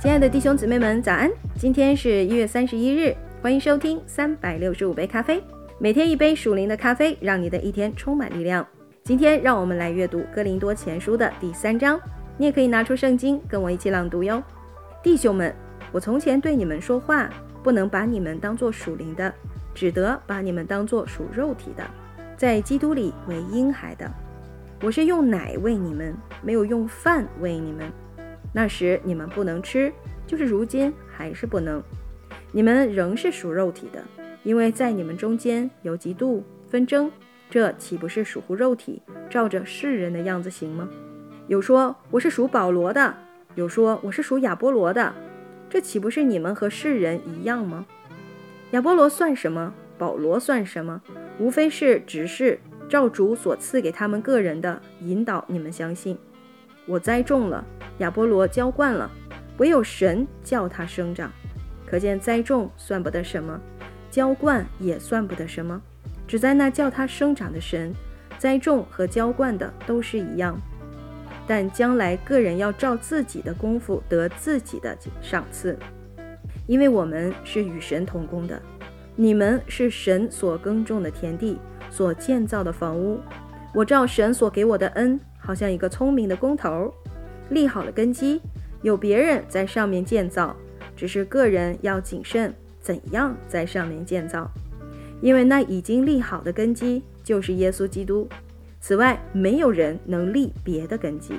亲爱的弟兄姊妹们，早安！今天是1月31日，欢迎收听365杯咖啡，每天一杯属灵的咖啡，让你的一天充满力量。今天让我们来阅读哥林多前书的第3章，你也可以拿出圣经跟我一起朗读哟。弟兄们，我从前对你们说话，不能把你们当作属灵的，只得把你们当作属肉体的，在基督里为婴孩的。我是用奶喂你们，没有用饭喂你们。那时你们不能吃，就是如今还是不能。你们仍是属肉体的，因为在你们中间有嫉妒、纷争，这岂不是属乎肉体，照着世人的样子行吗？有说我是属保罗的，有说我是属亚波罗的，这岂不是你们和世人一样吗？亚波罗算什么？保罗算什么？无非是执事，照主所赐给他们个人的，引导你们相信。我栽种了，亚波罗浇灌了，唯有神叫他生长。可见栽种算不得什么，浇灌也算不得什么，只在那叫他生长的神。栽种和浇灌的都是一样，但将来个人要照自己的功夫得自己的赏赐。因为我们是与神同工的，你们是神所耕种的田地，所建造的房屋。我照神所给我的恩，好像一个聪明的工头，立好了根基，有别人在上面建造，只是个人要谨慎怎样在上面建造，因为那已经立好的根基就是耶稣基督。此外没有人能立别的根基。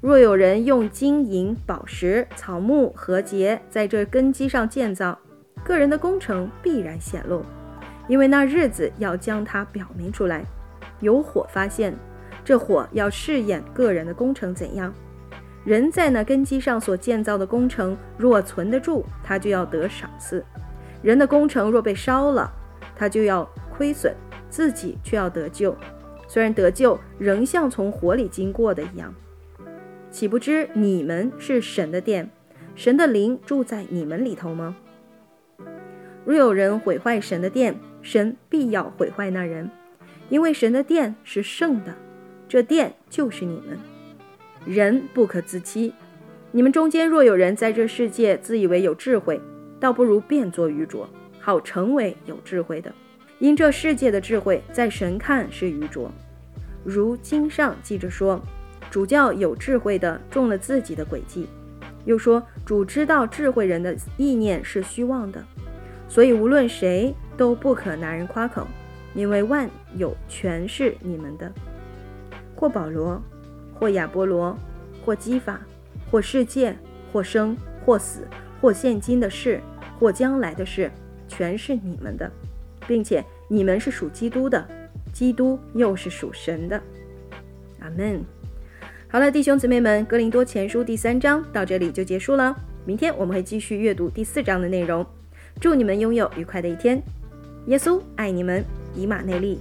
若有人用金银、宝石、草木、禾秸在这根基上建造，个人的工程必然显露，因为那日子要将它表明出来。有火发现，这火要试验个人的工程怎样。人在那根基上所建造的工程若存得住，他就要得赏赐；人的工程若被烧了，他就要亏损，自己却要得救。虽然得救，仍像从火里经过的一样。岂不知你们是神的殿，神的灵住在你们里头吗？若有人毁坏神的殿，神必要毁坏那人，因为神的殿是圣的，这殿就是你们。人不可自欺。你们中间若有人在这世界自以为有智慧，倒不如变作愚拙，好成为有智慧的。因这世界的智慧在神看是愚拙。如经上记着说，主叫有智慧的中了自己的诡计。又说主知道智慧人的意念是虚妄的，所以无论谁都不可拿人夸口，因为万有全是你们的。或保罗，或亚波罗，或基法，或世界，或生，或死，或现今的事，或将来的事，全是你们的，并且你们是属基督的，基督又是属神的。阿们。好了，弟兄姊妹们，哥林多前书第3章到这里就结束了，明天我们会继续阅读第4章的内容。祝你们拥有愉快的一天。耶稣爱你们，以马内利。